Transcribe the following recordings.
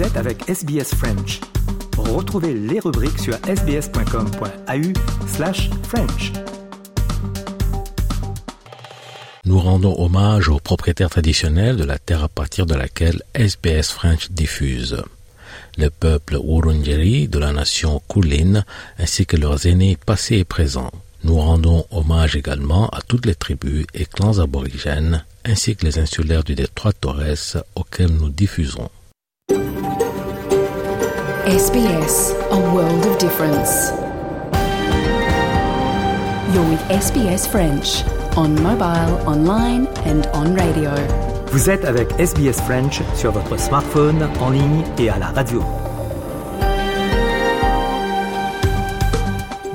Vous êtes avec SBS French. Retrouvez les rubriques sur sbs.com.au/French. Nous rendons hommage aux propriétaires traditionnels de la terre à partir de laquelle SBS French diffuse. Le peuple Wurundjeri de la nation Kulin ainsi que leurs aînés passés et présents. Nous rendons hommage également à toutes les tribus et clans aborigènes ainsi que les insulaires du détroit Torres auxquels nous diffusons. SBS, a world of difference. You're with SBS French, on mobile, online and on radio. Vous êtes avec SBS French sur votre smartphone, en ligne et à la radio.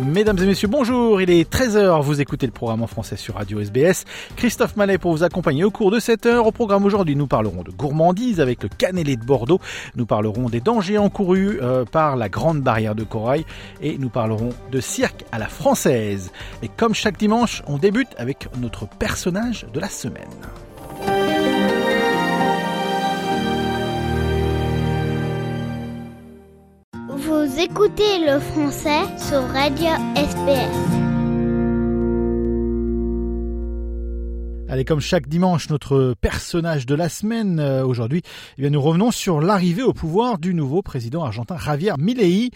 Mesdames et messieurs, bonjour, il est 13h, vous écoutez le programme en français sur Radio SBS. Christophe Mallet pour vous accompagner au cours de cette heure. Au programme aujourd'hui, nous parlerons de gourmandise avec le Canelé de Bordeaux. Nous parlerons des dangers encourus par la Grande Barrière de Corail. Et nous parlerons de cirque à la française. Et comme chaque dimanche, on débute avec notre personnage de la semaine. Vous écoutez le français sur Radio SBS. Allez, comme chaque dimanche, notre personnage de la semaine, aujourd'hui, nous revenons sur l'arrivée au pouvoir du nouveau président argentin Javier Milei.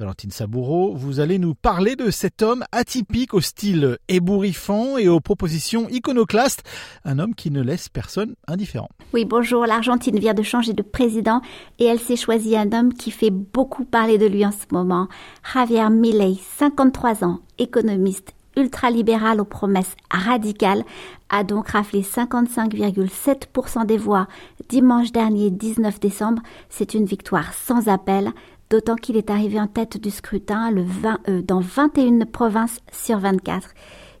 Valentine Sabourot, vous allez nous parler de cet homme atypique au style ébouriffant et aux propositions iconoclastes, un homme qui ne laisse personne indifférent. Oui, bonjour, l'Argentine vient de changer de président et elle s'est choisie un homme qui fait beaucoup parler de lui en ce moment. Javier Milei, 53 ans, économiste ultralibéral aux promesses radicales, a donc raflé 55,7% des voix dimanche dernier 19 décembre. C'est une victoire sans appel. D'autant qu'il est arrivé en tête du scrutin dans 21 provinces sur 24.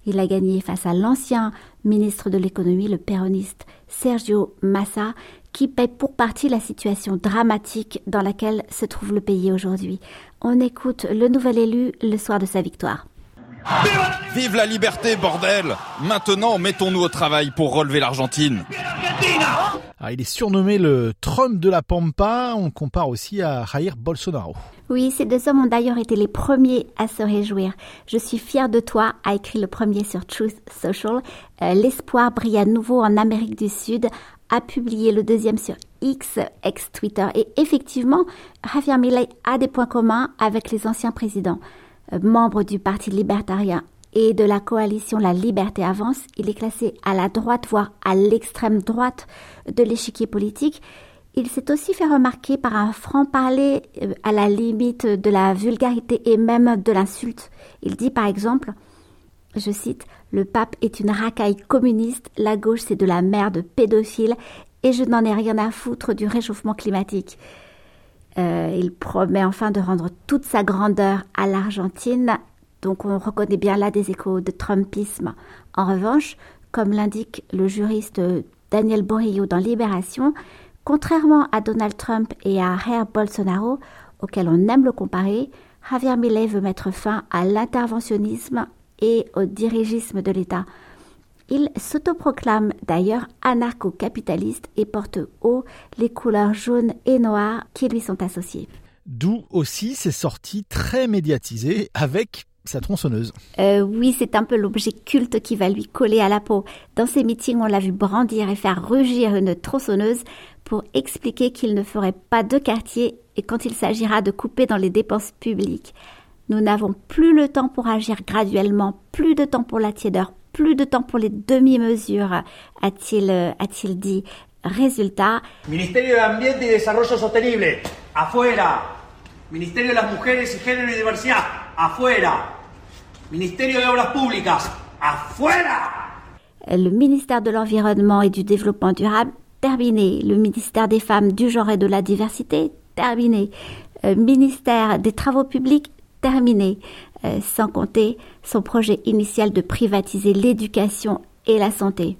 Il a gagné face à l'ancien ministre de l'économie, le péroniste Sergio Massa, qui paie pour partie la situation dramatique dans laquelle se trouve le pays aujourd'hui. On écoute le nouvel élu le soir de sa victoire. Vive la liberté, bordel! Maintenant, mettons-nous au travail pour relever l'Argentine. Il est surnommé le Trump de la Pampa, on le compare aussi à Jair Bolsonaro. Oui, ces deux hommes ont d'ailleurs été les premiers à se réjouir. « Je suis fier de toi » a écrit le premier sur Truth Social. L'espoir brille à nouveau en Amérique du Sud, a publié le deuxième sur X, ex-Twitter. Et effectivement, Javier Milei a des points communs avec les anciens présidents. Membre du Parti libertarien et de la coalition La Liberté Avance, il est classé à la droite, voire à l'extrême droite de l'échiquier politique. Il s'est aussi fait remarquer par un franc-parler à la limite de la vulgarité et même de l'insulte. Il dit par exemple, je cite, « Le pape est une racaille communiste, la gauche c'est de la merde pédophile et je n'en ai rien à foutre du réchauffement climatique ». Il promet enfin de rendre toute sa grandeur à l'Argentine. Donc on reconnaît bien là des échos de Trumpisme. En revanche, comme l'indique le juriste Daniel Borrillo dans Libération, contrairement à Donald Trump et à Jair Bolsonaro, auxquels on aime le comparer, Javier Milei veut mettre fin à l'interventionnisme et au dirigisme de l'État. Il s'autoproclame d'ailleurs anarcho-capitaliste et porte haut les couleurs jaunes et noires qui lui sont associées. D'où aussi ses sorties très médiatisées avec sa tronçonneuse. Oui, c'est un peu l'objet culte qui va lui coller à la peau. Dans ses meetings, on l'a vu brandir et faire rugir une tronçonneuse pour expliquer qu'il ne ferait pas de quartier et quand il s'agira de couper dans les dépenses publiques. Nous n'avons plus le temps pour agir graduellement, plus de temps pour la tiédeur, plus de temps pour les demi-mesures, a-t-il dit. Résultat. Ministère de l'Ambiente et du Développement Sostenible, afuera. Ministère de las Mujeres y Género y Diversidad, afuera. Ministère de Obras Públicas, afuera. Le ministère de l'Environnement et du Développement Durable, terminé. Le ministère des Femmes, du Genre et de la Diversité, terminé. Ministère des Travaux Publics, terminé. Sans compter son projet initial de privatiser l'éducation et la santé.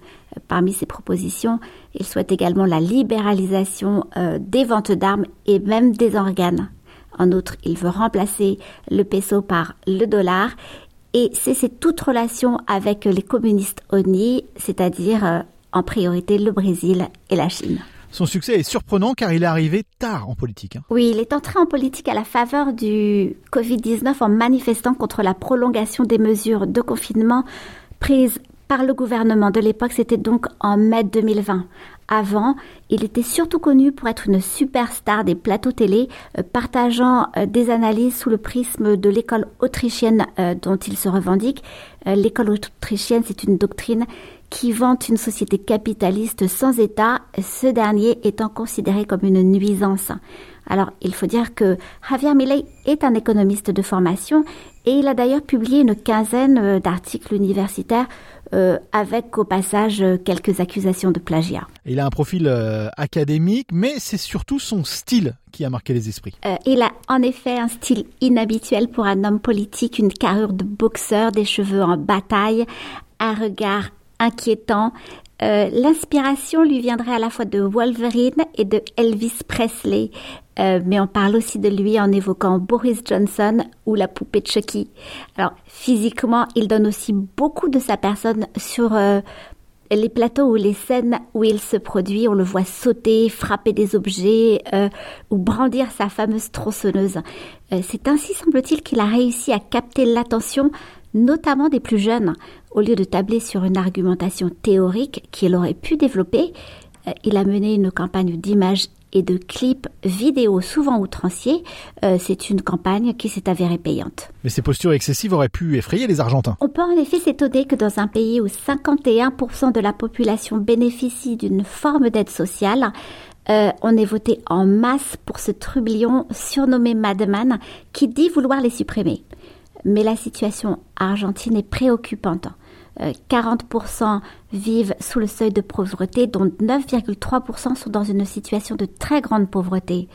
Parmi ses propositions, il souhaite également la libéralisation des ventes d'armes et même des organes. En outre, il veut remplacer le peso par le dollar et cesser toute relation avec les communistes ONI, c'est-à-dire en priorité le Brésil et la Chine. Son succès est surprenant car il est arrivé tard en politique. Oui, il est entré en politique à la faveur du Covid-19 en manifestant contre la prolongation des mesures de confinement prises par le gouvernement de l'époque. C'était donc en mai 2020. Avant, il était surtout connu pour être une superstar des plateaux télé, partageant des analyses sous le prisme de l'école autrichienne dont il se revendique. L'école autrichienne, c'est une doctrine qui vante une société capitaliste sans État, ce dernier étant considéré comme une nuisance. Alors, il faut dire que Javier Milei est un économiste de formation et il a d'ailleurs publié une quinzaine d'articles universitaires avec au passage quelques accusations de plagiat. Il a un profil académique, mais c'est surtout son style qui a marqué les esprits. Il a en effet un style inhabituel pour un homme politique, une carrure de boxeur, des cheveux en bataille, un regard inquiétant. L'inspiration lui viendrait à la fois de Wolverine et de Elvis Presley. Mais on parle aussi de lui en évoquant Boris Johnson ou la poupée Chucky. Alors, physiquement, il donne aussi beaucoup de sa personne sur les plateaux ou les scènes où il se produit. On le voit sauter, frapper des objets ou brandir sa fameuse tronçonneuse. C'est ainsi, semble-t-il, qu'il a réussi à capter l'attention, notamment des plus jeunes. Au lieu de tabler sur une argumentation théorique qu'il aurait pu développer, il a mené une campagne d'images et de clips vidéo souvent outranciers. C'est une campagne qui s'est avérée payante. Mais ces postures excessives auraient pu effrayer les Argentins. On peut en effet s'étonner que dans un pays où 51% de la population bénéficie d'une forme d'aide sociale, on est voté en masse pour ce trublion surnommé Madman qui dit vouloir les supprimer. Mais la situation argentine est préoccupante. 40% vivent sous le seuil de pauvreté, dont 9,3% sont dans une situation de très grande pauvreté.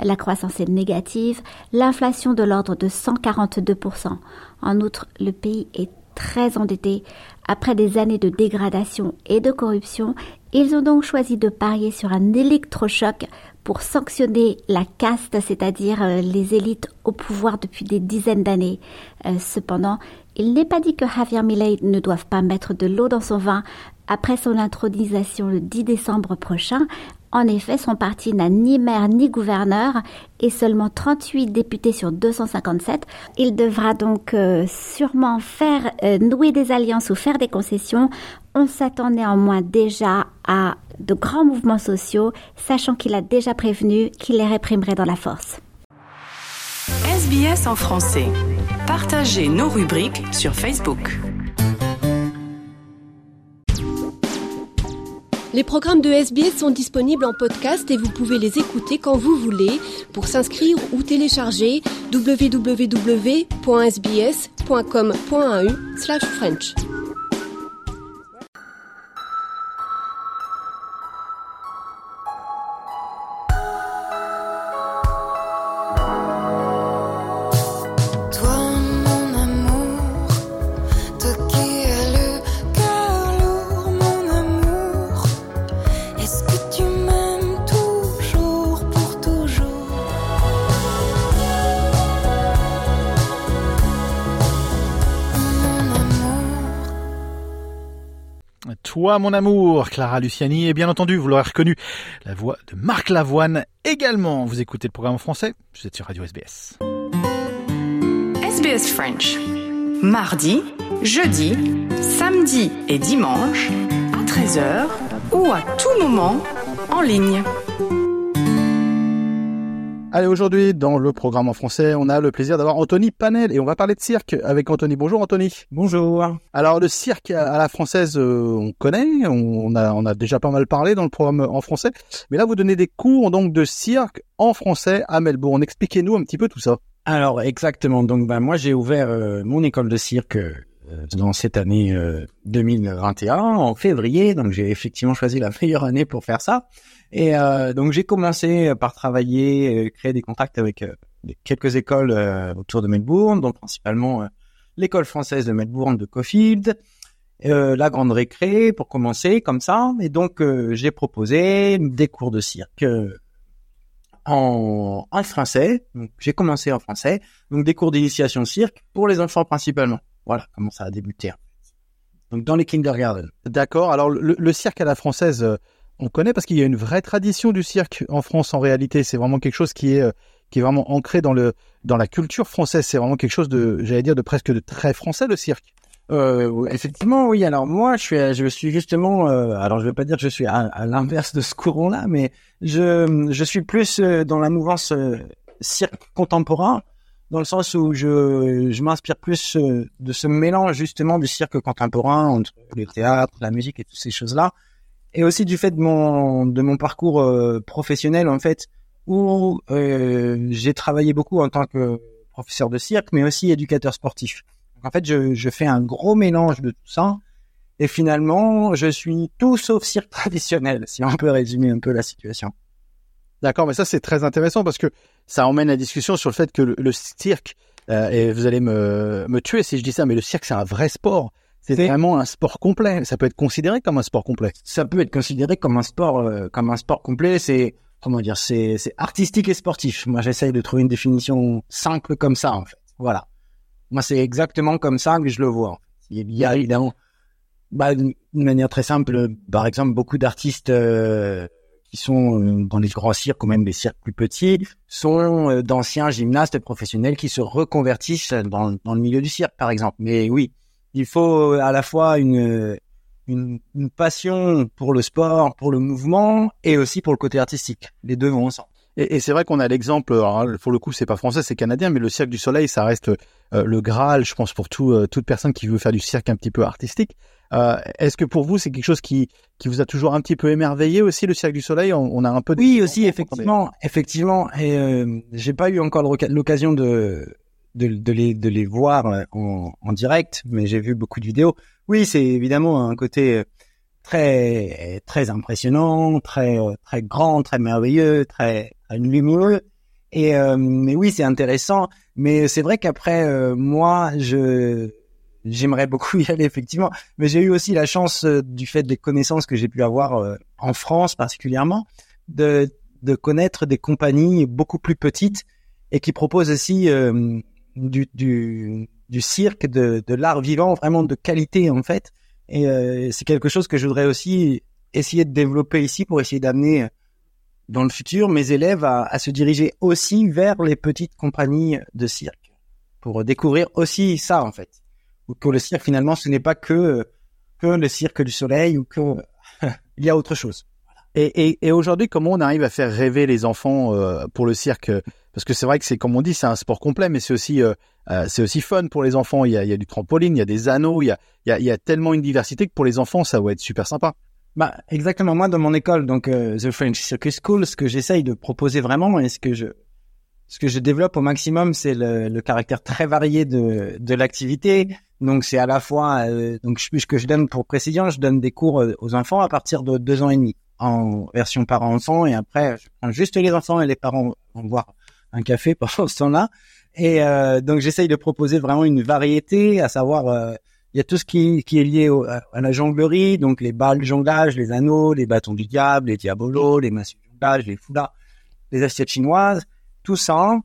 La croissance est négative, l'inflation de l'ordre de 142%. En outre, le pays est très endetté. Après des années de dégradation et de corruption, ils ont donc choisi de parier sur un électrochoc pour sanctionner la caste, c'est-à-dire les élites au pouvoir depuis des dizaines d'années. Cependant, il n'est pas dit que Javier Milei ne doive pas mettre de l'eau dans son vin après son intronisation le 10 décembre prochain. En effet, son parti n'a ni maire ni gouverneur et seulement 38 députés sur 257. Il devra donc sûrement faire nouer des alliances ou faire des concessions. On s'attend néanmoins déjà à de grands mouvements sociaux, sachant qu'il a déjà prévenu qu'il les réprimerait dans la force. SBS en français. Partagez nos rubriques sur Facebook. Les programmes de SBS sont disponibles en podcast et vous pouvez les écouter quand vous voulez. Pour s'inscrire ou télécharger, www.sbs.com.au/French. Toi, mon amour, Clara Luciani, et bien entendu, vous l'aurez reconnu, la voix de Marc Lavoine également. Vous écoutez le programme en français, vous êtes sur Radio SBS. SBS French, mardi, jeudi, samedi et dimanche, à 13h ou à tout moment, en ligne. Allez, aujourd'hui, dans le programme en français, on a le plaisir d'avoir Anthony Panel et on va parler de cirque avec Anthony. Bonjour Anthony. Bonjour. Alors, le cirque à la française, on connaît, on a déjà pas mal parlé dans le programme en français, mais là, vous donnez des cours donc de cirque en français à Melbourne. Expliquez-nous un petit peu tout ça. Alors, exactement. Donc, moi, j'ai ouvert mon école de cirque dans cette année 2021, en février. Donc, j'ai effectivement choisi la meilleure année pour faire ça. Et donc, j'ai commencé par travailler, créer des contacts avec quelques écoles autour de Melbourne, donc principalement l'école française de Melbourne de Caulfield, la Grande Récré pour commencer, comme ça. Et donc, j'ai proposé des cours de cirque en français. Donc, j'ai commencé en français, donc des cours d'initiation cirque pour les enfants principalement. Voilà comment ça a débuté. Donc, dans les kindergarten. D'accord. Alors, le cirque à la française... on connaît parce qu'il y a une vraie tradition du cirque en France en réalité. C'est vraiment quelque chose qui est vraiment ancré dans la culture française. C'est vraiment quelque chose de, j'allais dire, de presque de très français, le cirque. Effectivement, oui. Alors moi, je suis justement. Alors je vais pas dire que je suis à l'inverse de ce courant-là, mais je suis plus dans la mouvance cirque contemporain, dans le sens où je m'inspire plus de ce mélange justement du cirque contemporain entre le théâtre, la musique et toutes ces choses-là, et aussi du fait de mon parcours professionnel en fait, où j'ai travaillé beaucoup en tant que professeur de cirque, mais aussi éducateur sportif. En fait, je fais un gros mélange de tout ça. Et finalement, je suis tout sauf cirque traditionnel, si on peut résumer un peu la situation. D'accord, mais ça, c'est très intéressant parce que ça emmène la discussion sur le fait que le cirque, et vous allez me tuer si je dis ça, mais le cirque, c'est un vrai sport. C'est vraiment un sport complet. Ça peut être considéré comme un sport complet. Ça peut être considéré comme un sport complet. C'est, comment dire, c'est artistique et sportif. Moi, j'essaye de trouver une définition simple comme ça, en fait. Voilà. Moi, c'est exactement comme ça que je le vois. Il y a évidemment, d'une manière très simple, par exemple, beaucoup d'artistes qui sont dans les grands cirques ou même des cirques plus petits sont d'anciens gymnastes professionnels qui se reconvertissent dans le milieu du cirque, par exemple. Mais oui, il faut à la fois une passion pour le sport, pour le mouvement et aussi pour le côté artistique. Les deux vont ensemble. Et c'est vrai qu'on a l'exemple, alors pour le coup c'est pas français, c'est canadien, mais le Cirque du Soleil, ça reste le Graal, je pense, pour toute personne qui veut faire du cirque un petit peu artistique. Est-ce que pour vous c'est quelque chose qui vous a toujours un petit peu émerveillé aussi, le Cirque du Soleil? On a un peu... Oui, aussi, effectivement. Et j'ai pas eu encore l'occasion de les voir en direct, mais j'ai vu beaucoup de vidéos. Oui, c'est évidemment un côté très très impressionnant, très très grand, très merveilleux, très lumineux. Et mais oui, c'est intéressant, mais c'est vrai qu'après moi j'aimerais beaucoup y aller effectivement, mais j'ai eu aussi la chance du fait des connaissances que j'ai pu avoir en France particulièrement de connaître des compagnies beaucoup plus petites et qui proposent aussi du cirque, de l'art vivant vraiment de qualité en fait. Et c'est quelque chose que je voudrais aussi essayer de développer ici pour essayer d'amener dans le futur mes élèves à se diriger aussi vers les petites compagnies de cirque pour découvrir aussi ça en fait. Que le cirque finalement ce n'est pas que le Cirque du Soleil ou que il y a autre chose. Et aujourd'hui, comment on arrive à faire rêver les enfants pour le cirque? Parce que c'est vrai que c'est, comme on dit, c'est un sport complet, mais c'est aussi fun pour les enfants. Il y a du trampoline, il y a des anneaux, il y a tellement une diversité que pour les enfants, ça va être super sympa. Bah exactement. Moi, dans mon école, donc The French Circus School, ce que j'essaye de proposer vraiment et ce que je développe au maximum, c'est le caractère très varié de l'activité. Donc c'est à la fois donc ce que je donne pour précision, je donne des cours aux enfants à partir de 2 ans et demi. En version parents-enfants, et après je prends juste les enfants et les parents vont boire un café pendant ce temps-là. Et donc j'essaye de proposer vraiment une variété, à savoir il y a tout ce qui est lié à la jonglerie, donc les balles de jonglage, les anneaux, les bâtons du diable, les diabolos, les masses de jonglage, les foulards, les assiettes chinoises, tout ça.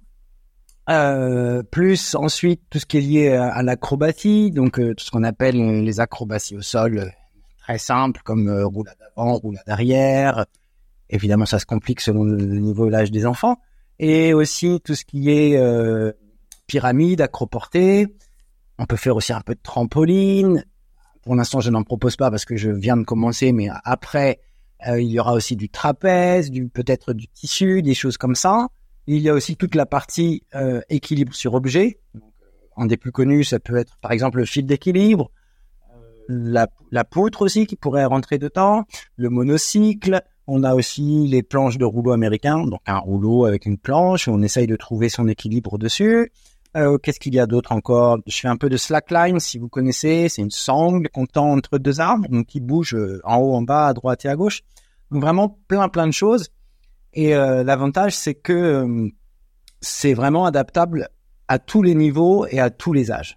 Plus ensuite tout ce qui est lié à l'acrobatie, donc tout ce qu'on appelle les acrobaties au sol. Très simple, comme roulade avant, roulade arrière. Évidemment, ça se complique selon le niveau de l'âge des enfants. Et aussi, tout ce qui est pyramide, acroportée. On peut faire aussi un peu de trampoline. Pour l'instant, je n'en propose pas parce que je viens de commencer, mais après, il y aura aussi du trapèze, peut-être du tissu, des choses comme ça. Il y a aussi toute la partie équilibre sur objet. Donc, un des plus connus, ça peut être, par exemple, le fil d'équilibre. La poutre aussi qui pourrait rentrer dedans, le monocycle, on a aussi les planches de rouleau américain, donc un rouleau avec une planche, on essaye de trouver son équilibre dessus. Qu'est-ce qu'il y a d'autre encore? Je fais un peu de slackline, si vous connaissez, c'est une sangle qu'on tend entre 2 arbres, donc qui bouge en haut, en bas, à droite et à gauche. Donc vraiment plein de choses. Et l'avantage, c'est que c'est vraiment adaptable à tous les niveaux et à tous les âges.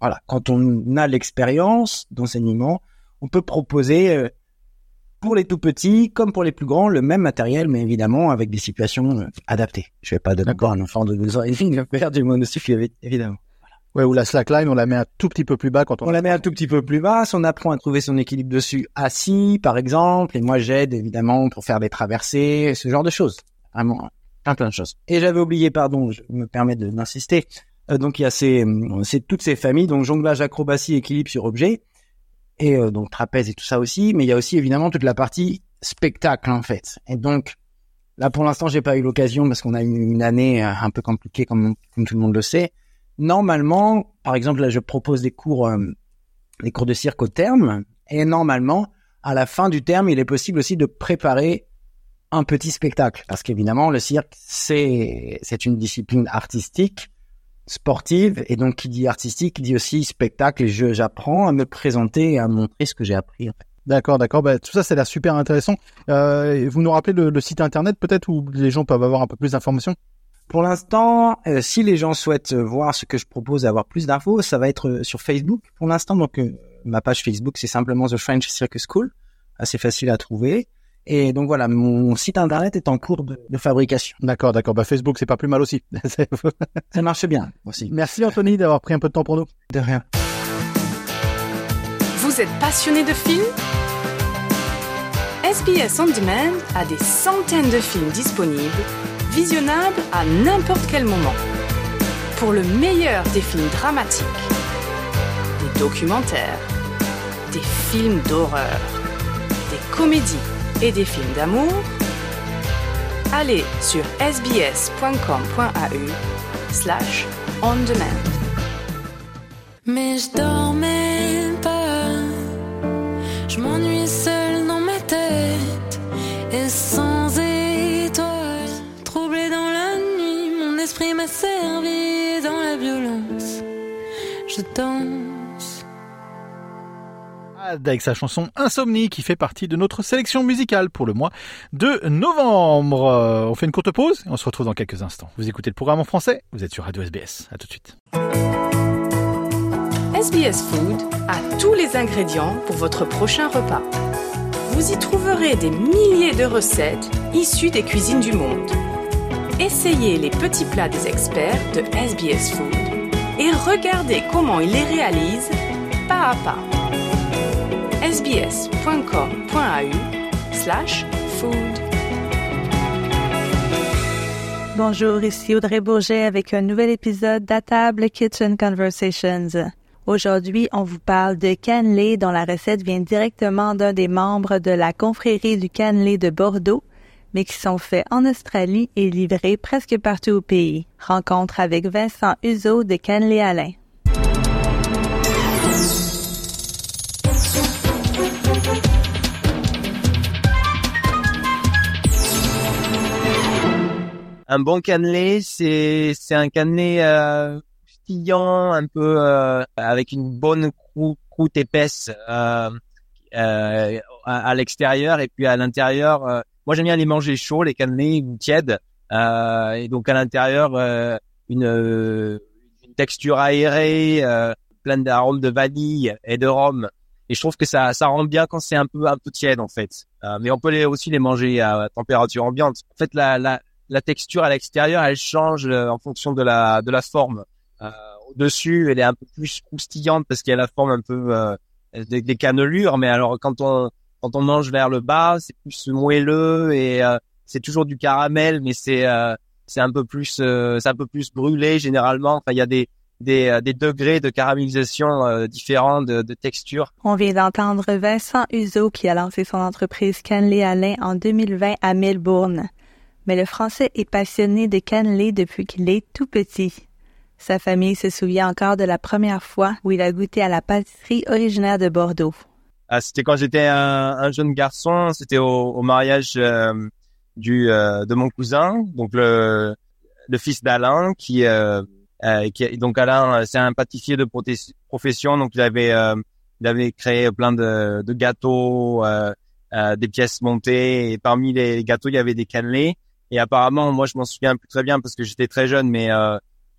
Voilà, quand on a l'expérience d'enseignement, on peut proposer pour les tout petits comme pour les plus grands le même matériel, mais évidemment avec des situations adaptées. Je ne vais pas donner à un enfant de 2 ans et demi de faire du monocycle, évidemment. Voilà. Ouais, ou la slackline, on la met un tout petit peu plus bas quand on la met un tout petit peu plus bas, si on apprend à trouver son équilibre dessus assis, par exemple, et moi j'aide évidemment pour faire des traversées, ce genre de choses. Vraiment, plein de choses. Et j'avais oublié, pardon, je me permets d'insister, donc il y a toutes ces familles, donc jonglage, acrobatie, équilibre sur objet, et donc trapèze et tout ça aussi, mais il y a aussi évidemment toute la partie spectacle en fait. Et donc, là pour l'instant j'ai pas eu l'occasion parce qu'on a eu une année un peu compliquée comme tout le monde le sait. Normalement, par exemple, là, je propose des cours de cirque au terme. Et normalement, à la fin du terme, il est possible aussi de préparer un petit spectacle. Parce qu'évidemment, le cirque, c'est une discipline artistique, sportive. Et donc, qui dit artistique, dit aussi spectacle. Et j'apprends à me présenter et à montrer ce que j'ai appris, en fait. D'accord. Bah, tout ça, ça a l'air super intéressant. Vous nous rappelez le site internet, peut-être, où les gens peuvent avoir un peu plus d'informations? Pour l'instant, si les gens souhaitent voir ce que je propose et avoir plus d'infos, ça va être sur Facebook. Pour l'instant, donc ma page Facebook, c'est simplement The French Circus School, assez facile à trouver. Et donc voilà, mon site internet est en cours de fabrication. D'accord. Bah Facebook, c'est pas plus mal aussi. Ça marche bien aussi. Merci Anthony d'avoir pris un peu de temps pour nous. De rien. Vous êtes passionné de films ? SBS On Demand a des centaines de films disponibles. Visionnable à n'importe quel moment. Pour le meilleur des films dramatiques, des documentaires, des films d'horreur, des comédies et des films d'amour, allez sur sbs.com.au/on-demand. Mais je dormais pas, je m'ennuie seule dans ma tête et sans l'esprit m'a servi dans la violence. Je danse. Avec sa chanson Insomnie qui fait partie de notre sélection musicale pour le mois de novembre. On fait une courte pause et on se retrouve dans quelques instants. Vous écoutez le programme en français, vous êtes sur Radio SBS. À tout de suite. SBS Food a tous les ingrédients pour votre prochain repas. Vous y trouverez des milliers de recettes issues des cuisines du monde. Essayez les petits plats des experts de SBS Food et regardez comment ils les réalisent pas à pas. sbs.com.au/food. Bonjour, ici Audrey Bourget avec un nouvel épisode d'À Table Kitchen Conversations. Aujourd'hui, on vous parle de cannelé dont la recette vient directement d'un des membres de la confrérie du cannelé de Bordeaux, mais qui sont faits en Australie et livrés presque partout au pays. Rencontre avec Vincent Uzo de Canelé Alain. Un bon cannelé, c'est un cannelé croustillant, un peu avec une bonne croûte épaisse à l'extérieur et puis à l'intérieur. Moi, j'aime bien les manger chauds, les cannelés ou tièdes. Et donc, à l'intérieur, une texture aérée, pleine d'arômes de vanille et de rhum. Et je trouve que ça rend bien quand c'est un peu tiède, en fait. Mais on peut aussi les manger à température ambiante. En fait, la texture à l'extérieur, elle change en fonction de la forme. Au-dessus, elle est un peu plus croustillante parce qu'elle a la forme un peu des cannelures. Mais alors, quand on mange vers le bas, c'est plus moelleux et c'est toujours du caramel, mais c'est un peu plus brûlé généralement. Enfin, il y a des degrés de caramélisation différents de texture. On vient d'entendre Vincent Uzo qui a lancé son entreprise Canelé Alain en 2020 à Melbourne. Mais le Français est passionné de cannelé depuis qu'il est tout petit. Sa famille se souvient encore de la première fois où il a goûté à la pâtisserie originaire de Bordeaux. C'était quand j'étais un jeune garçon, c'était au mariage de mon cousin, donc le fils d'Alain qui donc Alain, c'est un pâtissier de profession, donc il avait créé plein de gâteaux, des pièces montées, et parmi les gâteaux il y avait des cannelés. Et apparemment, moi je m'en souviens plus très bien parce que j'étais très jeune, mais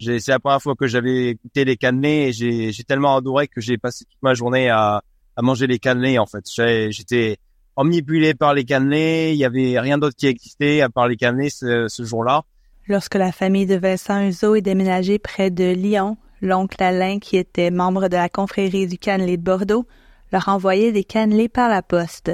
c'est la première fois que j'avais goûté les cannelés et j'ai tellement adoré que j'ai passé toute ma journée à manger les cannelés, en fait. J'étais omnibulé par les cannelés. Il n'y avait rien d'autre qui existait à part les cannelés ce jour-là. Lorsque la famille de Vincent Uzo est déménagée près de Lyon, l'oncle Alain, qui était membre de la confrérie du Canelé de Bordeaux, leur envoyait des cannelés par la poste.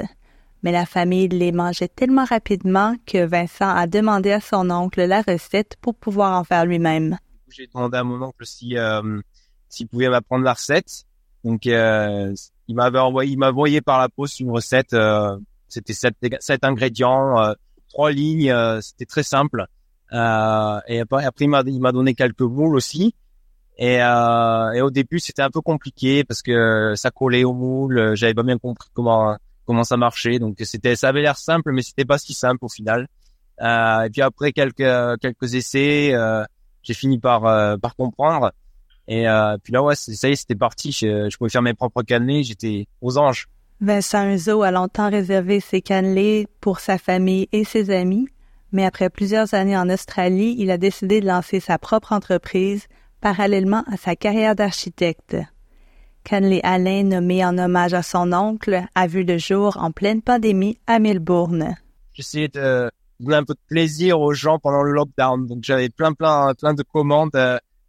Mais la famille les mangeait tellement rapidement que Vincent a demandé à son oncle la recette pour pouvoir en faire lui-même. J'ai demandé à mon oncle s'il pouvait m'apprendre la recette. Donc, il m'avait envoyé par la poste une recette. C'était 7 ingrédients, 3 lignes. C'était très simple. Et après, il m'a donné quelques moules aussi. Et au début, c'était un peu compliqué parce que ça collait au moule. J'avais pas bien compris comment ça marchait. Donc, ça avait l'air simple, mais c'était pas si simple au final. Et puis après quelques essais, j'ai fini par comprendre. Et puis là, ouais, ça y est, c'était parti. Je pouvais faire mes propres cannelés. J'étais aux anges. Vincent Uzo a longtemps réservé ses cannelés pour sa famille et ses amis. Mais après plusieurs années en Australie, il a décidé de lancer sa propre entreprise parallèlement à sa carrière d'architecte. Canelé Alain, nommé en hommage à son oncle, a vu le jour en pleine pandémie à Melbourne. J'essayais de donner un peu de plaisir aux gens pendant le lockdown. Donc, j'avais plein de commandes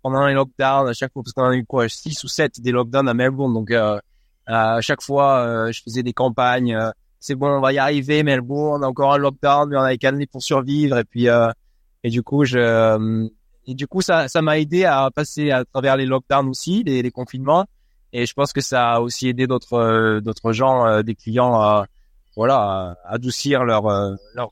pendant les lockdowns à chaque fois, parce qu'on a eu 6 ou 7 des lockdowns à Melbourne. Donc, à chaque fois, je faisais des campagnes. C'est bon, on va y arriver, Melbourne, encore un lockdown, mais on a les cannelés pour survivre. Et puis, et du coup, ça m'a aidé à passer à travers les lockdowns aussi, les confinements. Et je pense que ça a aussi aidé d'autres gens, des clients à adoucir leur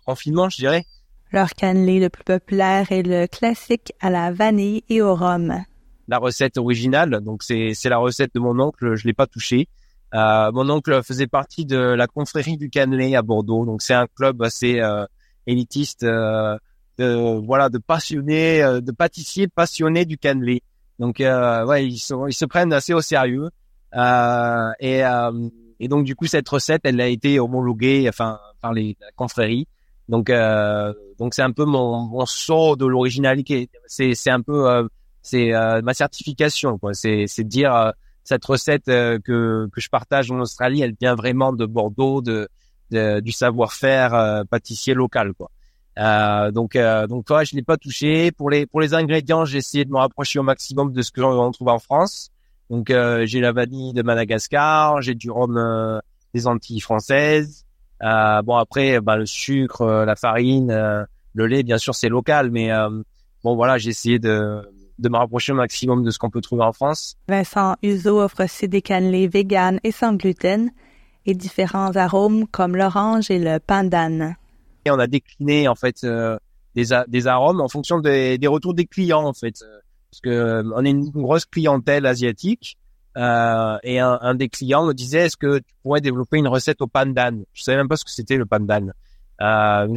confinement, je dirais. Leur cannelé le plus populaire est le classique à la vanille et au rhum. La recette originale, donc c'est la recette de mon oncle, je l'ai pas touchée. Mon oncle faisait partie de la confrérie du cannelé à Bordeaux, donc c'est un club assez élitiste, de pâtissiers passionnés du cannelé. Donc ouais, ils se prennent assez au sérieux. Et donc du coup cette recette, elle a été homologuée par la confrérie. Donc c'est un peu mon sceau de l'originalité. C'est un peu ma certification, quoi. C'est dire cette recette que je partage en Australie, elle vient vraiment de Bordeaux, du savoir-faire pâtissier local, quoi. Donc ouais, je l'ai pas touché. Pour les ingrédients, j'ai essayé de me rapprocher au maximum de ce que on trouve en France. Donc j'ai la vanille de Madagascar, j'ai du rhum des Antilles françaises. Bon après, le sucre, la farine, le lait, bien sûr c'est local, mais bon voilà, j'ai essayé de me rapprocher au maximum de ce qu'on peut trouver en France. Vincent Uzo offre aussi des cannelés véganes et sans gluten et différents arômes comme l'orange et le pandan. On a décliné en fait des arômes en fonction des retours des clients en fait, parce que on est une grosse clientèle asiatique et un des clients me disait est-ce que tu pourrais développer une recette au pandan? Je savais même pas ce que c'était le pandan.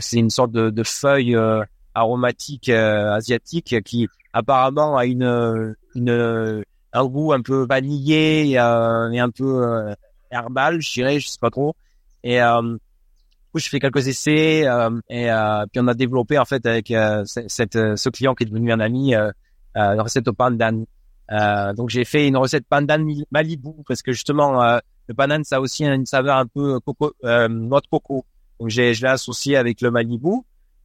C'est une sorte de feuille aromatique asiatique qui apparemment a un goût un peu vanillé et un peu herbal, je sais pas trop. Et je fais quelques essais et puis on a développé en fait avec ce client qui est devenu un ami une recette au pandan. Donc j'ai fait une recette pandan Malibu parce que justement le pandan ça a aussi une saveur un peu coco, noix de coco. Donc je l'ai associé avec le Malibu.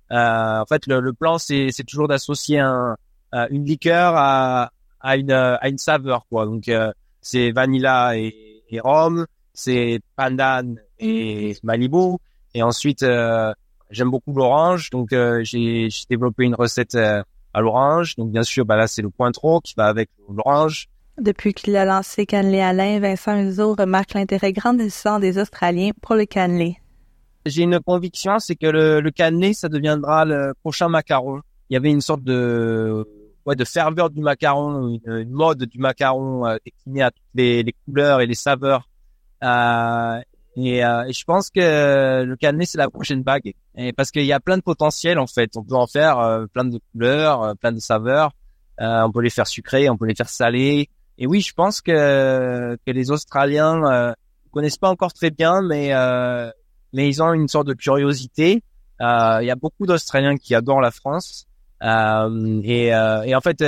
En fait le plan c'est toujours d'associer une liqueur à une saveur, quoi. Donc c'est vanilla et rhum, c'est pandan et Malibu. Et ensuite, j'aime beaucoup l'orange, donc j'ai développé une recette à l'orange. Donc bien sûr, là c'est le Cointreau qui va avec l'orange. Depuis qu'il a lancé Canelé Alain, Vincent Uzo remarque l'intérêt grandissant des Australiens pour le cannelé. J'ai une conviction, c'est que le cannelé, ça deviendra le prochain macaron. Il y avait une sorte de ferveur du macaron, une mode du macaron déclinée à toutes les couleurs et les saveurs. Et je pense que le cannelé c'est la prochaine bague, et parce qu'il y a plein de potentiel en fait. On peut en faire plein de couleurs, plein de saveurs. On peut les faire sucrés, on peut les faire salés. Et oui, je pense que les Australiens connaissent pas encore très bien, mais ils ont une sorte de curiosité. Il y a beaucoup d'Australiens qui adorent la France. Et en fait,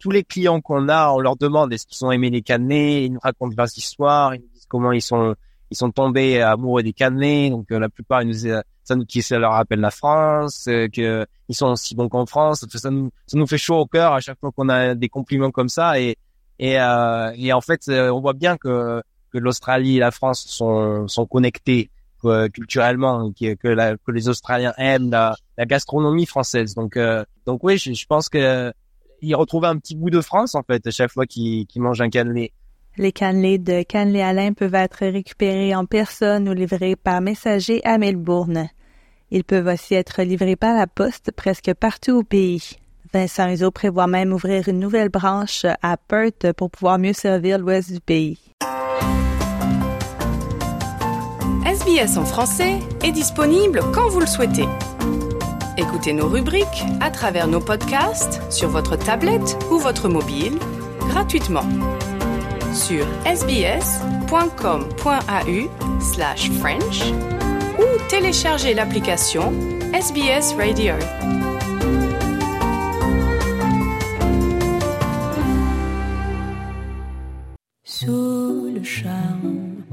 tous les clients qu'on a, on leur demande est-ce qu'ils ont aimé les cannelés, ils nous racontent leurs histoires. Comment ils sont ils sont tombés amoureux des Canelés, donc la plupart ils nous ça leur rappelle la France, que ils sont aussi bons qu'en France, ça nous fait chaud au cœur à chaque fois qu'on a des compliments comme ça, et en fait on voit bien que l'Australie et la France sont connectées culturellement, que les Australiens aiment la gastronomie française, donc oui, je pense que ils retrouvaient un petit bout de France en fait à chaque fois qu'ils mangent un cannelé. Les cannelés de Canelé Alain peuvent être récupérés en personne ou livrés par messager à Melbourne. Ils peuvent aussi être livrés par la poste presque partout au pays. Vincent Uzo prévoit même ouvrir une nouvelle branche à Perth pour pouvoir mieux servir l'ouest du pays. SBS en français est disponible quand vous le souhaitez. Écoutez nos rubriques à travers nos podcasts sur votre tablette ou votre mobile gratuitement. Sur sbs.com.au/French ou téléchargez l'application SBS Radio. Sous le charme,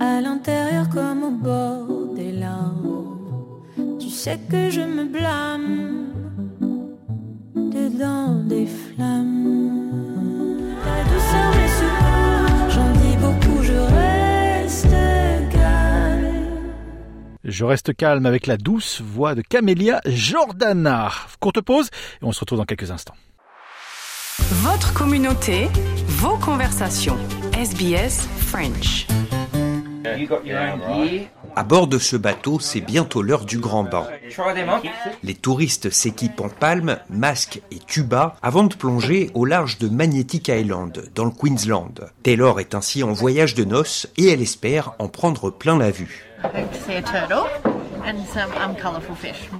à l'intérieur comme au bord des larmes, tu sais que je me blâme, dedans des flammes, ta douceur me secoue. Je reste calme avec la douce voix de Camélia Jordana. Courte pause et on se retrouve dans quelques instants. Votre communauté, vos conversations. SBS French. À bord de ce bateau, c'est bientôt l'heure du grand bain. Les touristes s'équipent en palmes, masques et tubas avant de plonger au large de Magnetic Island, dans le Queensland. Taylor est ainsi en voyage de noces et elle espère en prendre plein la vue.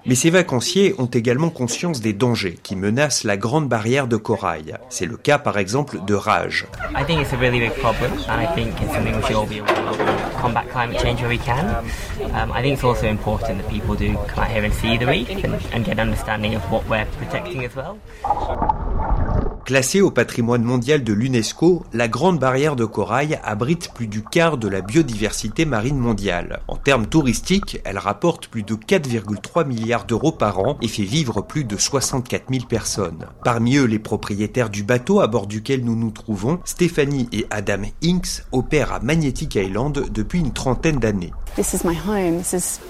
Mais ces vacanciers ont également conscience des dangers qui menacent la grande barrière de corail. C'est le cas par exemple de Raj. Classée au patrimoine mondial de l'UNESCO, la Grande Barrière de Corail abrite plus du quart de la biodiversité marine mondiale. En termes touristiques, elle rapporte plus de 4,3 milliards d'euros par an et fait vivre plus de 64 000 personnes. Parmi eux, les propriétaires du bateau à bord duquel nous nous trouvons, Stéphanie et Adam Inks, opèrent à Magnetic Island depuis une trentaine d'années. This is my home. This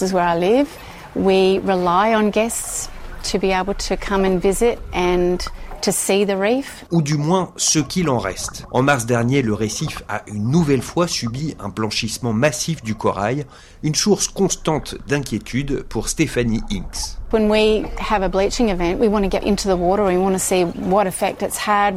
is where I live. We rely on guests to be able to come and visit and to see the reef. Ou du moins ce qu'il en reste. En mars dernier, le récif a une nouvelle fois subi un blanchissement massif du corail, une source constante d'inquiétude pour Stéphanie Inks. When we have a bleaching event, we want to get into the water, we want to see what effect it's had,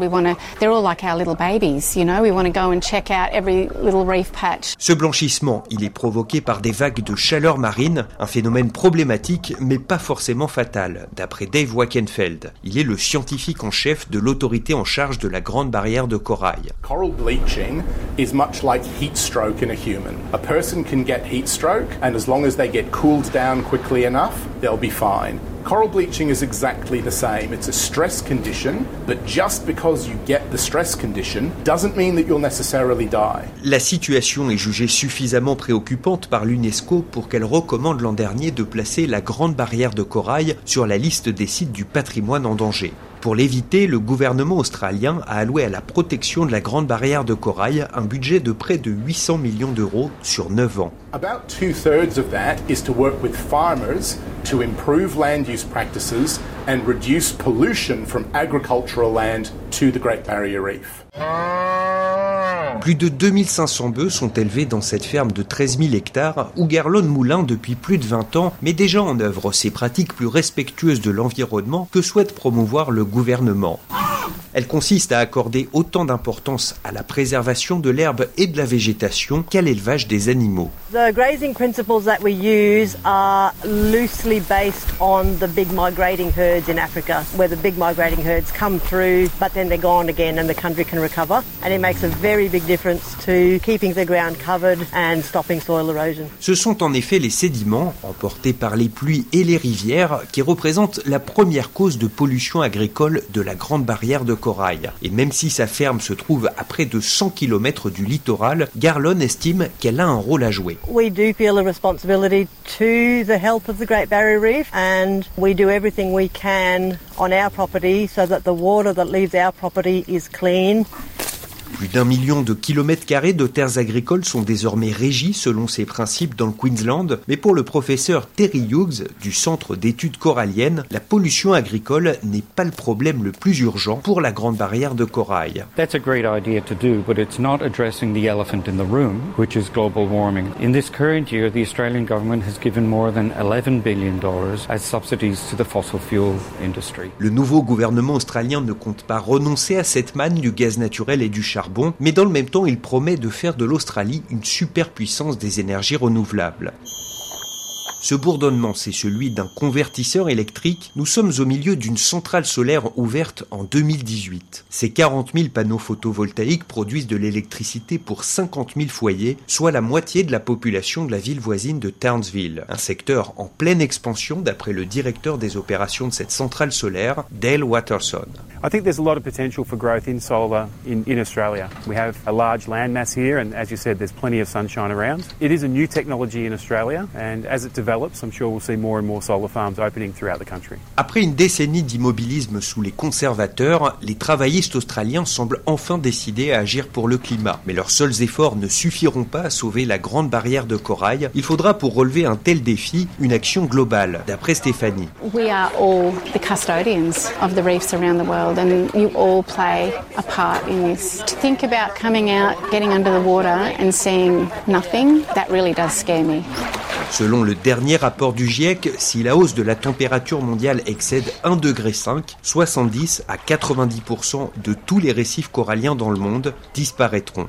they're all like our little babies, you know, we want to go and check out every little reef patch. Ce blanchissement, il est provoqué par des vagues de chaleur marine, un phénomène problématique mais pas forcément fatal, d'après Dave Wakenfeld. Il est le scientifique en chef de l'autorité en charge de la Grande Barrière de Corail. Coral bleaching is much like heat stroke in a human. A person can get heat stroke and as long as they get cooled down quickly enough, they'll be fine. Coral bleaching is exactly the same. It's a stress condition, but just because you get the stress condition doesn't mean that you'll necessarily die. La situation est jugée suffisamment préoccupante par l'UNESCO pour qu'elle recommande l'an dernier de placer la Grande Barrière de Corail sur la liste des sites du patrimoine en danger. Pour l'éviter, le gouvernement australien a alloué à la protection de la Grande Barrière de Corail un budget de près de 800 millions d'euros sur 9 ans. About two-thirds of that is to work with farmers to improve land use practices and reduce pollution from agricultural land to the Great Barrier Reef. Plus de 2500 bœufs sont élevés dans cette ferme de 13 000 hectares où Garlonne-Moulin depuis plus de 20 ans met déjà en œuvre ces pratiques plus respectueuses de l'environnement que souhaite promouvoir le gouvernement. Elle consiste à accorder autant d'importance à la préservation de l'herbe et de la végétation qu'à l'élevage des animaux. The grazing principles that we use are loosely based on the big migrating herds in Africa, where the big migrating herds come through, but then they're gone again and the country can recover. And it makes a very big difference to keeping the ground covered and stopping soil erosion. Ce sont en effet les sédiments, emportés par les pluies et les rivières, qui représentent la première cause de pollution agricole de la Grande Barrière de corail. Et même si sa ferme se trouve à près de 100 km du littoral, Garlonne estime qu'elle a un rôle à jouer. We do feel a responsibility to the health of the Great Barrier Reef and we do everything we can on our property so that the water that leaves our property is clean. Plus d'1 million de kilomètres carrés de terres agricoles sont désormais régis selon ces principes dans le Queensland. Mais pour le professeur Terry Hughes du Centre d'études coralliennes, la pollution agricole n'est pas le problème le plus urgent pour la grande barrière de corail. That's a great idea to do, but it's not addressing the elephant in the room, which is global warming. In this current year, the Australian government has given more than $11 billion as subsidies to the fossil fuel industry. Le nouveau gouvernement australien ne compte pas renoncer à cette manne du gaz naturel et du charbon, mais dans le même temps, il promet de faire de l'Australie une superpuissance des énergies renouvelables. Ce bourdonnement, c'est celui d'un convertisseur électrique. Nous sommes au milieu d'une centrale solaire ouverte en 2018. Ces 40 000 panneaux photovoltaïques produisent de l'électricité pour 50 000 foyers, soit la moitié de la population de la ville voisine de Townsville. Un secteur en pleine expansion, d'après le directeur des opérations de cette centrale solaire, Dale Watterson. I think there's a lot of potential for growth in solar in Australia. We have a large landmass here, and as you said, there's plenty of sunshine around. It is a new technology in Australia, and as it develops, I'm sure we'll see more and more solar farms opening throughout the country. Après une décennie d'immobilisme sous les conservateurs, les travaillistes australiens semblent enfin décidés à agir pour le climat. Mais leurs seuls efforts ne suffiront pas à sauver la grande barrière de corail. Il faudra, pour relever un tel défi, une action globale, d'après Stéphanie. We are all the custodians of the reefs around the world. And you all play a part in this. To think about coming out, getting under the water and seeing nothing, that really does scare me. Selon le dernier rapport du GIEC, si la hausse de la température mondiale excède 1,5 degré, 70 à 90% de tous les récifs coralliens dans le monde disparaîtront.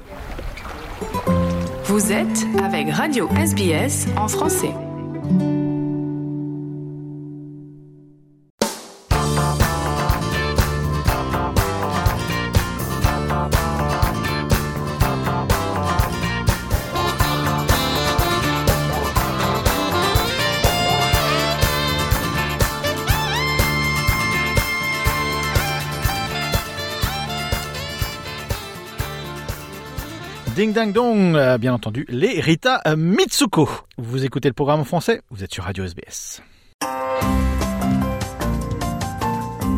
Vous êtes avec Radio SBS en français. Ding dang dong, bien entendu, les Rita Mitsuko. Vous écoutez le programme en français, vous êtes sur Radio SBS.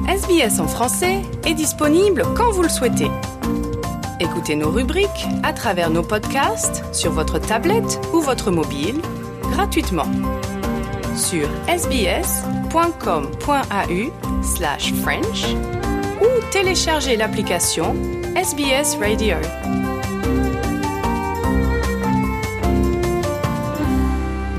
SBS en français est disponible quand vous le souhaitez. Écoutez nos rubriques à travers nos podcasts, sur votre tablette ou votre mobile, gratuitement. Sur sbs.com.au/french ou téléchargez l'application SBS Radio.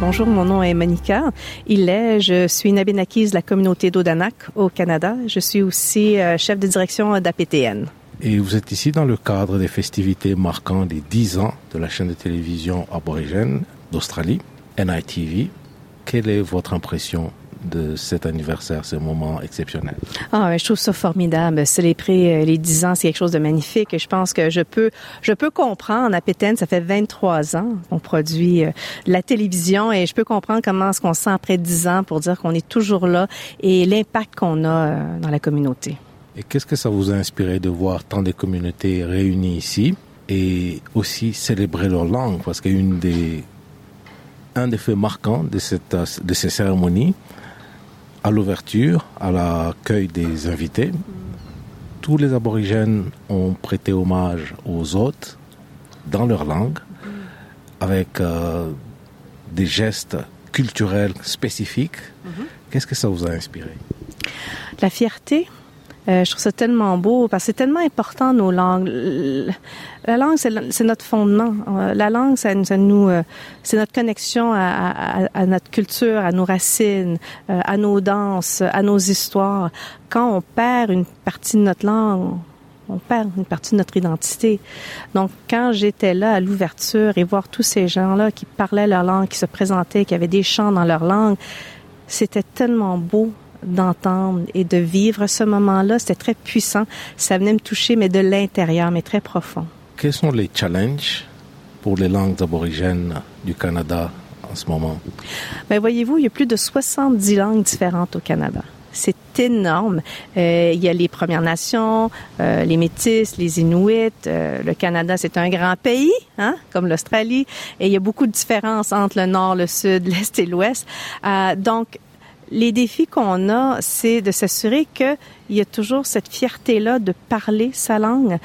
Bonjour, mon nom est Monica. Je suis Nabénakise de la communauté d'Odanak au Canada. Je suis aussi chef de direction d'APTN. Et vous êtes ici dans le cadre des festivités marquant les 10 ans de la chaîne de télévision aborigène d'Australie, NITV. Quelle est votre impression de cet anniversaire, ce moment exceptionnel? Je trouve ça formidable. Célébrer les 10 ans, c'est quelque chose de magnifique. Je pense que je peux comprendre. À APTN, ça fait 23 ans qu'on produit de la télévision et je peux comprendre comment est-ce qu'on se sent après 10 ans pour dire qu'on est toujours là et l'impact qu'on a dans la communauté. Et qu'est-ce que ça vous a inspiré de voir tant des communautés réunies ici et aussi célébrer leur langue? Parce qu'une des... Un des faits marquants de ces cérémonies, à l'ouverture, à l'accueil des invités, tous les aborigènes ont prêté hommage aux hôtes dans leur langue, avec des gestes culturels spécifiques. Qu'est-ce que ça vous a inspiré? La fierté. Je trouve ça tellement beau parce que c'est tellement important nos langues. La langue, c'est notre fondement. La langue, c'est notre connexion à notre culture, à nos racines, à nos danses, à nos histoires. Quand on perd une partie de notre langue, on perd une partie de notre identité. Donc, quand j'étais là à l'ouverture et voir tous ces gens-là qui parlaient leur langue, qui se présentaient, qui avaient des chants dans leur langue, c'était tellement beau d'entendre et de vivre ce moment-là. C'était très puissant. Ça venait me toucher, mais de l'intérieur, mais très profond. Quels sont les challenges pour les langues aborigènes du Canada en ce moment? Voyez-vous, il y a plus de 70 langues différentes au Canada. C'est énorme. Il y a les Premières Nations, les Métis, les Inuits. Le Canada, c'est un grand pays, hein, comme l'Australie. Et il y a beaucoup de différences entre le nord, le sud, l'est et l'ouest. Donc, les défis qu'on a, c'est de s'assurer qu'il y a toujours cette fierté-là de parler sa langue.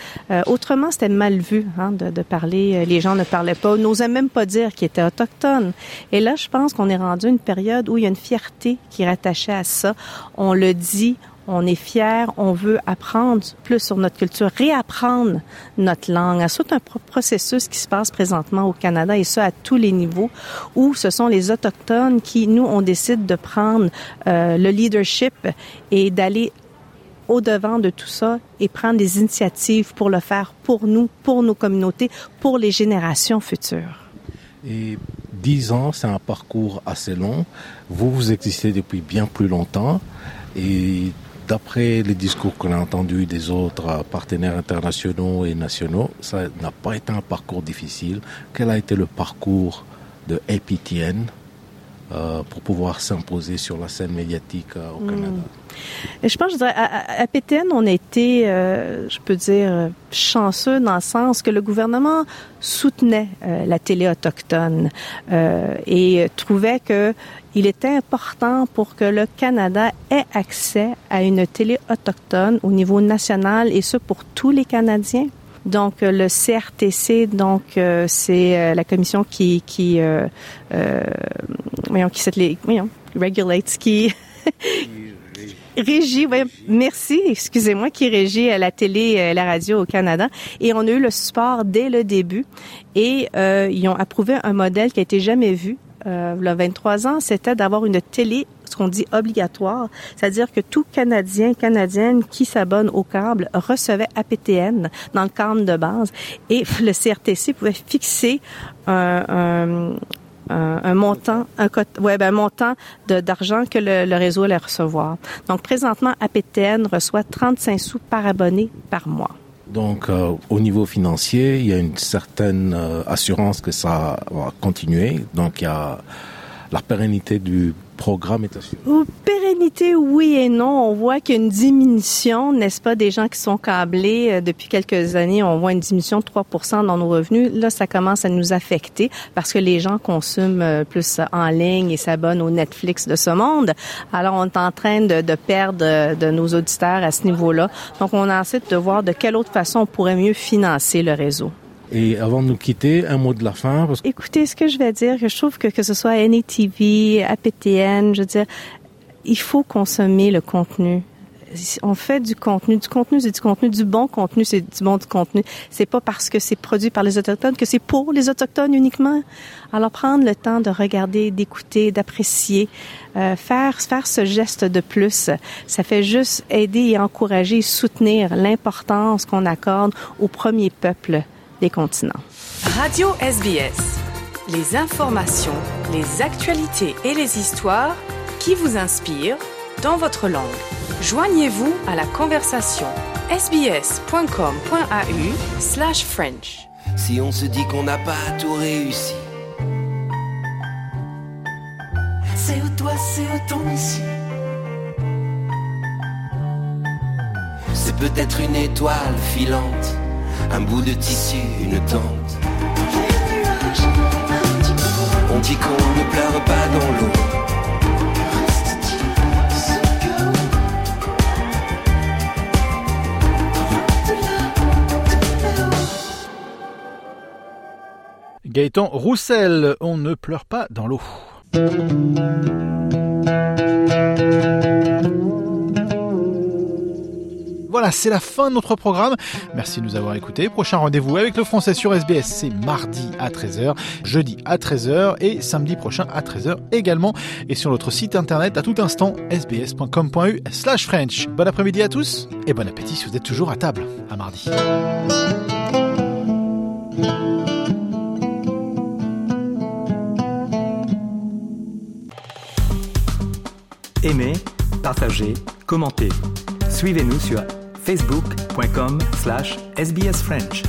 Autrement, c'était mal vu hein, de parler. Les gens ne parlaient pas, n'osaient même pas dire qu'ils étaient autochtones. Et là, je pense qu'on est rendu à une période où il y a une fierté qui est rattachée à ça. On le dit, on est fiers, on veut apprendre plus sur notre culture, réapprendre notre langue. C'est un processus qui se passe présentement au Canada, et ça à tous les niveaux, où ce sont les Autochtones qui, nous, on décide de prendre le leadership et d'aller au-devant de tout ça et prendre des initiatives pour le faire pour nous, pour nos communautés, pour les générations futures. Et 10 ans, c'est un parcours assez long. Vous existez depuis bien plus longtemps et d'après les discours qu'on a entendus des autres partenaires internationaux et nationaux, ça n'a pas été un parcours difficile. Quel a été le parcours de APTN pour pouvoir s'imposer sur la scène médiatique au Canada? Je pense, je dirais, à APTN, on a été, je peux dire, chanceux dans le sens que le gouvernement soutenait la télé autochtone et trouvait que il était important pour que le Canada ait accès à une télé autochtone au niveau national, et ce pour tous les Canadiens. Donc le CRTC, donc c'est la commission qui régit la télé et la radio au Canada. Et on a eu le support dès le début. Et ils ont approuvé un modèle qui a été jamais vu. Le 23 ans, c'était d'avoir une télé, ce qu'on dit obligatoire, c'est-à-dire que tout Canadien, Canadienne qui s'abonne au câble recevait APTN dans le câble de base, et le CRTC pouvait fixer un montant d'argent que le réseau allait recevoir. Donc, présentement, APTN reçoit 35 sous par abonné par mois. Donc, au niveau financier, il y a une certaine assurance que ça va continuer. Donc, il y a la pérennité du programme est assurée. Pérennité, oui et non. On voit qu'il y a une diminution, n'est-ce pas, des gens qui sont câblés. Depuis quelques années, on voit une diminution de 3% dans nos revenus. Là, ça commence à nous affecter parce que les gens consomment plus en ligne et s'abonnent au Netflix de ce monde. Alors, on est en train de perdre de nos auditeurs à ce niveau-là. Donc, on essaie de voir de quelle autre façon on pourrait mieux financer le réseau. Et avant de nous quitter, un mot de la fin. Parce... Écoutez, ce que je vais dire, je trouve que ce soit NITV, APTN, je veux dire, il faut consommer le contenu. On fait du bon contenu. C'est pas parce que c'est produit par les Autochtones que c'est pour les Autochtones uniquement. Alors, prendre le temps de regarder, d'écouter, d'apprécier, faire ce geste de plus, ça fait juste aider et encourager, soutenir l'importance qu'on accorde aux premiers peuples des continents. Radio SBS. Les informations, les actualités et les histoires qui vous inspirent dans votre langue. Joignez-vous à la conversation. sbs.com.au/French. Si on se dit qu'on n'a pas tout réussi, c'est au toi, c'est au ton ici. C'est peut-être une étoile filante, un bout de tissu, une tente. On dit qu'on ne pleure pas dans l'eau. Gaëtan Roussel, on ne pleure pas dans l'eau. Voilà, c'est la fin de notre programme. Merci de nous avoir écoutés. Prochain rendez-vous avec le français sur SBS, c'est mardi à 13h, jeudi à 13h et samedi prochain à 13h également. Et sur notre site internet à tout instant, sbs.com.au/French. Bon après-midi à tous et bon appétit si vous êtes toujours à table. À mardi. Aimez, partagez, commentez. Suivez-nous sur facebook.com/SBS French.